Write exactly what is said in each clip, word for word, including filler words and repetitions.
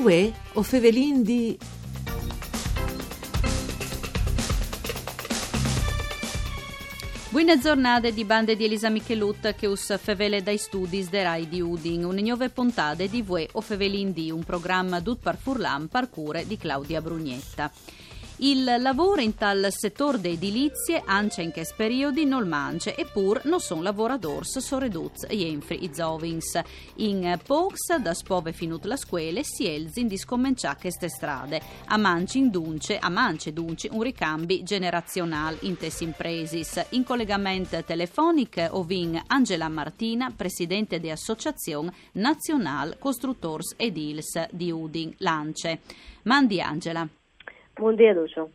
Vue o Fèvelin di. Buona giornata di bande di Elisa Michelutti che us fevele dai studi de Rai di Udin, un'ignove puntata di Vue o Fèvelin di, un programma dut par furlan par cure di Claudia Brunetta. Il lavoro in tal settore de edilizie ance in che periodi non mance, eppur non son lavoradors soreduz e enfri i zovings. In pox da spove finut la scuole si elzin di scommencià queste strade. A mance in dunce, a mance dunce un ricambi generazionale in tes impresis. In collegamento telefonico ovin Angela Martina, presidente de Associazione Nazionale Costruttori Edils di Udin, l'Ance. Mandi Angela. Buongiorno.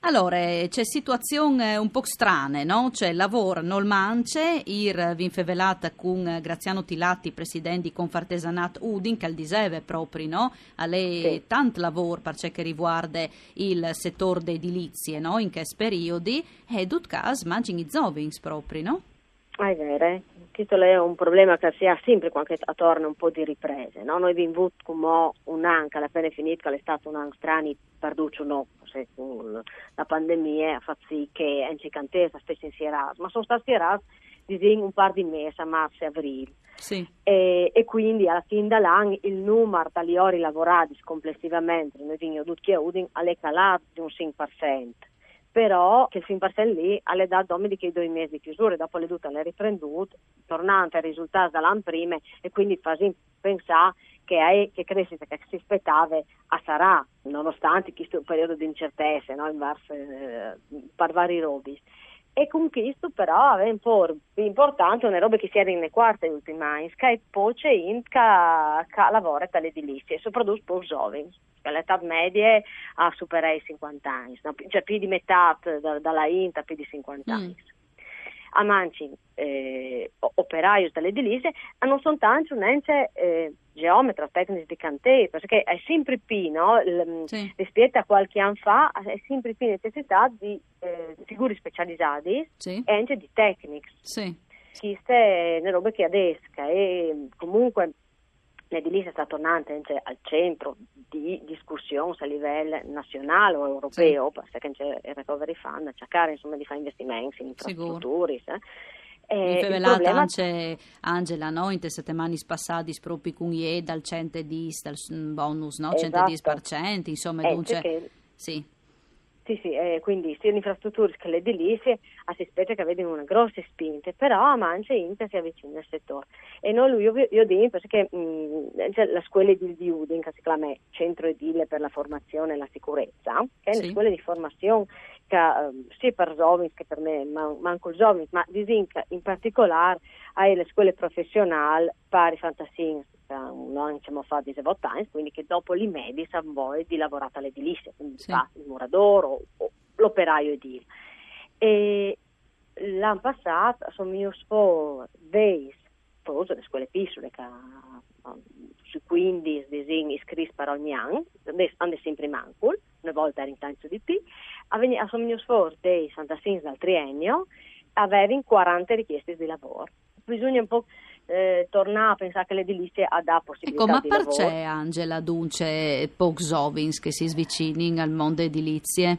Allora, c'è situazione un po' strana, no? C'è lavoro non mance, ir vin fevelata con Graziano Tilatti, presidente di Confartesanat Udin, che al diseve proprio, no? Alle sì. Tant lavoro per ciò che riguarda il settore de edilizie, no? In che periodi, e dut cas mangin i zovings proprio, no? Ah, è vero, questo è un problema che si ha sempre quando attorno un po' di riprese, no? Noi abbiamo avuto come un'anca, appena finita, che è stato un anno strano, perduccio no, se, la pandemia ha fatto sì che non si cantessa, spesso in Sierras, ma sono stati Sierras un par di mesi a marzo e aprile. Sì. E, e quindi alla fine dell'anno il numero degli ori lavorati complessivamente, noi abbiamo avuto alle calate di un cinque per cento. Però che il fin parcelli lì alle date domini che i due mesi di chiusura, dopo le dute le riprendute, tornante ai risultati dall'anno prima e quindi fasi pensare che è che crescita che si aspettava a sarà, nonostante questo periodo di incertezza, no? In vars, eh, per vari robi. E con questo però è un po' importante una roba che si era in quarta e ultima anni, che poi c'è in che lavora tale edilizia, soprattutto per i giovani. L'età media ha superato i cinquanta anni, no? Cioè più di metà da, dalla INTA più di cinquanta anni. Mm. A manci eh, operai dell'edilizia non sono tanti un'ente eh, geometra, tecnici di cantiere, perché è sempre più, no? L- sì. Rispetto a qualche anno fa è sempre più necessità di eh, figure specializzate, sì. E anche di tecnici. Sì. Queste sono robe che adesca e comunque l'edilizia sta tornando al centro di discussioni a livello nazionale o europeo, sì. Perché c'è il Recovery Fund a cercare insomma di fare investimenti in infrastrutture. Eh, Fevelata anche Angela, no? In te settimane passate proprio con I E dal centodieci dal bonus, no? Esatto. centodieci per cento, insomma, eh, dunque che... sì. Sì, sì, eh, quindi sia le infrastrutture che le edilizie si aspetta che abbiano una grossa spinta, però a Mance Inter si avvicina al settore. E noi lui, io, io dico perché mh, cioè, la scuola di, di Udin, che si chiama Centro Edile per la Formazione e la Sicurezza, che è una sì. Scuola di formazione che um, sia per giovani che per me, ma manco giovani, ma disinca in particolare hai le scuole professionali pari fantascienza. Un anno diciamo, fa di Sevottans, quindi che dopo li medi sa voi di lavorare all'edilizia, quindi sì. Fa il muradoro o, o l'operaio edile. E l'anno passato sono io sfo dei forse le scuole piccole che su quindici disegni iscritti per ogni anno, hanno sempre mancul, una volta era in tanto di più, sono io sfo dei fantasins dal triennio, avevano quaranta richieste di lavoro. Bisogna un po' eh, tornare a pensare che l'edilizia dà possibilità ecco, di lavoro. Ecco, ma perché Angela Dunce Pogsovins che si svicini al mondo edilizie?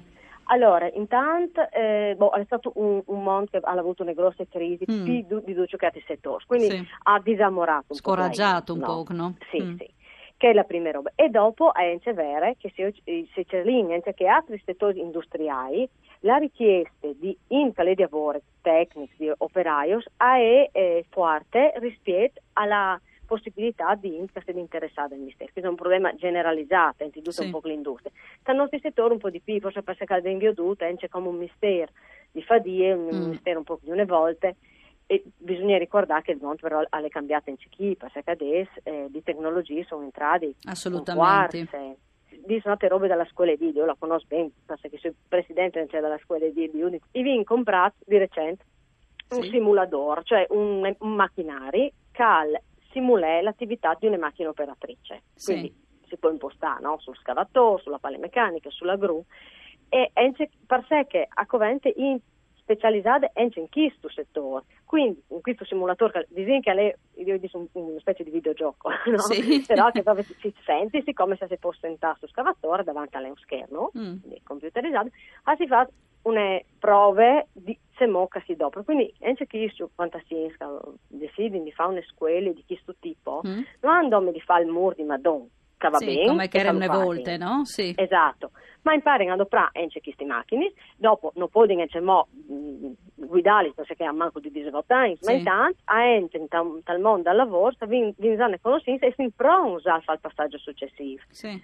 Allora, intanto eh, boh, è stato un, un mondo che ha avuto una grossa crisi mm. di, di due giocati settori, quindi sì. Ha disamorato un scoraggiato po'. Scoraggiato un no? po', no? Sì, mm. sì. Che è la prima roba. E dopo è anche vero che se, se c'è lì, anche che altri settori industriali, la richiesta di incale di lavoro tecnici, di operaios, è eh, forte rispetto alla possibilità di interesse di interessare agli stessi. Questo è un problema generalizzato, è sì. Un po' con l'industria. Tra il nostro settore un po' di più, forse perché al ben veduto c'è come un mistero di fadie, un mm. mistero un po' più di una volta. E bisogna ricordare che il mondo però alle cambiate in cicchi, perché adesso eh, di tecnologie sono entrate assolutamente di sono altre robe dalla scuola di io la conosco bene perché sono presidente c'è della scuola di di Unit e vi ho comprato di recente un sì. Simulador, cioè un, un macchinari che simula l'attività di una macchina operatrice, sì. Quindi si può impostare, no? Sul scavatore, sulla pale meccanica, sulla gru e, e per sé che a covente in specializzate anche in questo settore. Quindi in questo simulatore, disin che è una specie di videogioco, no? Sì. Però che proprio si sente come se si fosse sentare su scavatore davanti a un schermo mm. computerizzato, e si fa una prove di semocasi dopo. Quindi anche questo, quando si decide di fare una scuola di questo tipo, mm. non andiamo di fare il muro di Madonna, che va sì, bene, come che erano le volte, no? Sì. Esatto. Ma imparano ad operare anche queste macchine, dopo non possono guidare perché hanno manco di disabilità, ma intanto entrano dal mondo al lavoro, vengono a conoscenza e si imparano a fare il passaggio successivo. Sì.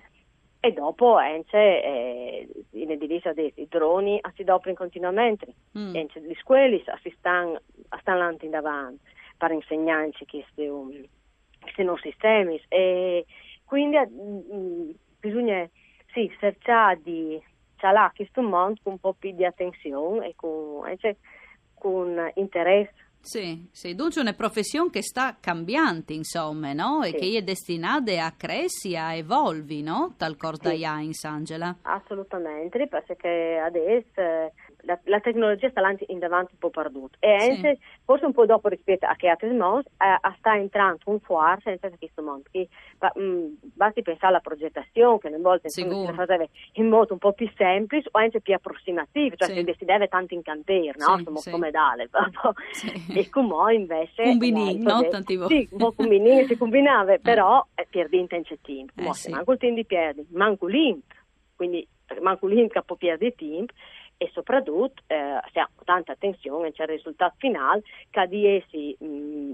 E dopo anche in edilizia i droni si doprano continuamente, mm. anche le scuole si stanno andando in avanti per insegnarci questi um, nuovi sistemi. E quindi mh, bisogna... Sì, cerca di c'è questo mondo con un po' più di attenzione e con, cioè, con interesse. Sì, sì, dunque una professione che sta cambiando, insomma, no? E sì. che è destinata a crescere, a evolvi, no? Tal corda sì. Heinz, Angela. Assolutamente, perché adesso la, la tecnologia sta in avanti un po' perduta. E sì. anche, forse un po' dopo rispetto a che altri mondi, sta entrando un forza in questo mondo. Basti pensare alla progettazione, che a volte si faceva in modo un po' più semplice o anche più approssimativo, cioè sì. si deve tanto incantare, no? Sì, sì. Come dare, sì. E come invece combini, no? Tanti sì, un po' combini, si combinava, però eh, perdi in team. Eh, sì. Manco il team di perdi, manco l'imp, quindi manco l'imp che può perdere team, e soprattutto eh, si ha tanta attenzione, c'è il risultato finale che di essi mh,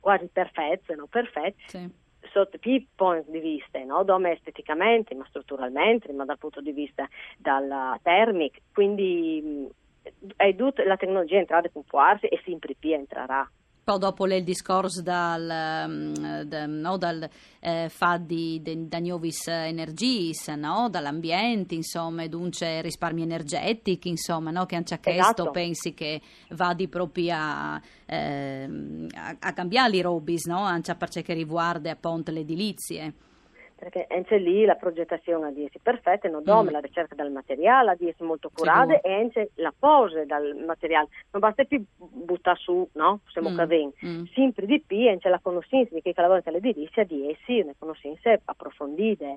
quasi perfetto, se non perfetto, sì. sotto più punti di vista, no? Dome esteticamente, ma strutturalmente, ma dal punto di vista dalla termica, quindi... Mh, è tutta la tecnologia entrata con forza e sempre più entrerà. Poi dopo il discorso dal, da, no, dal eh, fa di, di da nuovis energies, no? Dall'ambiente, insomma, dunque risparmi energetici, insomma, no? Che anche a questo pensi che va di propria eh, a, a cambiare i robis, no? Anche per ciò che riguarda appunto le edilizie. Perché anche lì la progettazione a diesi perfetta, non dome mm. la ricerca del materiale a diesi molto curata e anche la pose del materiale. Non basta più buttare su, no? Siamo mm. caventi. Mm. Sempre di più anche la conoscenza di chi lavora con l'edilizia a diesi, una conoscenza approfondita.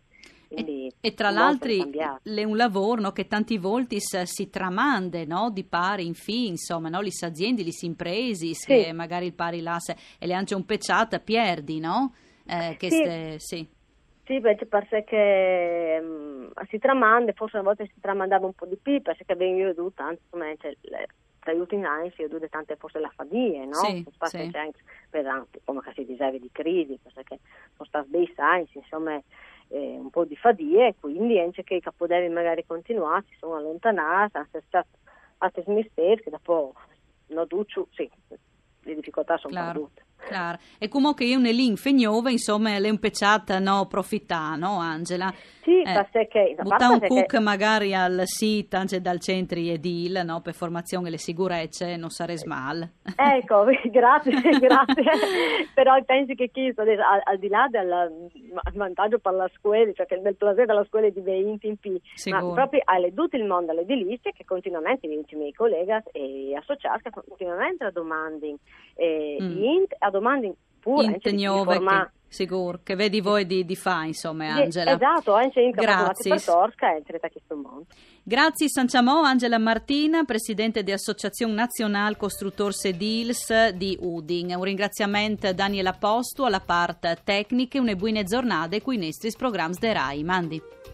E, e tra l'altro è un lavoro, no, che tanti volti si tramande, no, di pari in fin, insomma, no, le aziende, le imprese sì. che magari il pari l'asse e le anche un pecciata perdi, no? Eh, che sì. Ste, sì. Sì, perché um, si tramanda, forse una volta si tramandava un po' di più, perché abbiamo io veduto tanto, come cioè, le, tra gli ultimi anni si è veduto tante forse la fadia, no? Sì, sì. C'è anche pesanti, come che si diceva di crisi, perché sono stati dei signs, insomma, eh, un po' di fadia, e quindi anche che i capodelli magari continuati, si sono allontanati, hanno cercato altri misteri, che dopo, no, duccio, sì, le difficoltà sono claro. perdute. Claro. E comunque io ne link fegnova, insomma, le impecciata, no, profitta, no, Angela? Sì, eh, perché... Butta un cook che... magari al sito, anche dal centro edil, no, per formazione e le sicurezze, non sarei smal. Ecco, grazie, grazie. Però pensi che chi, al, al di là del vantaggio per la scuola, cioè che nel piacere della scuola di venti in P, ma proprio alle tutto il mondo, alle edilizie, che continuamente, i miei colleghi e associati, che continuamente la domandano eh, mm. int, a domande pure intendiove che sicuro che vedi voi di, di fa insomma Angela sì, esatto anche in grazie per torca entra da questo mondo grazie Sanciamo Angela Martina, presidente di Associazione Nazionale Costruttori Edils di Udin. Un ringraziamento Daniela Posto alla parte tecnica, una buona giornata qui nei nostri programmi de Rai Mandi.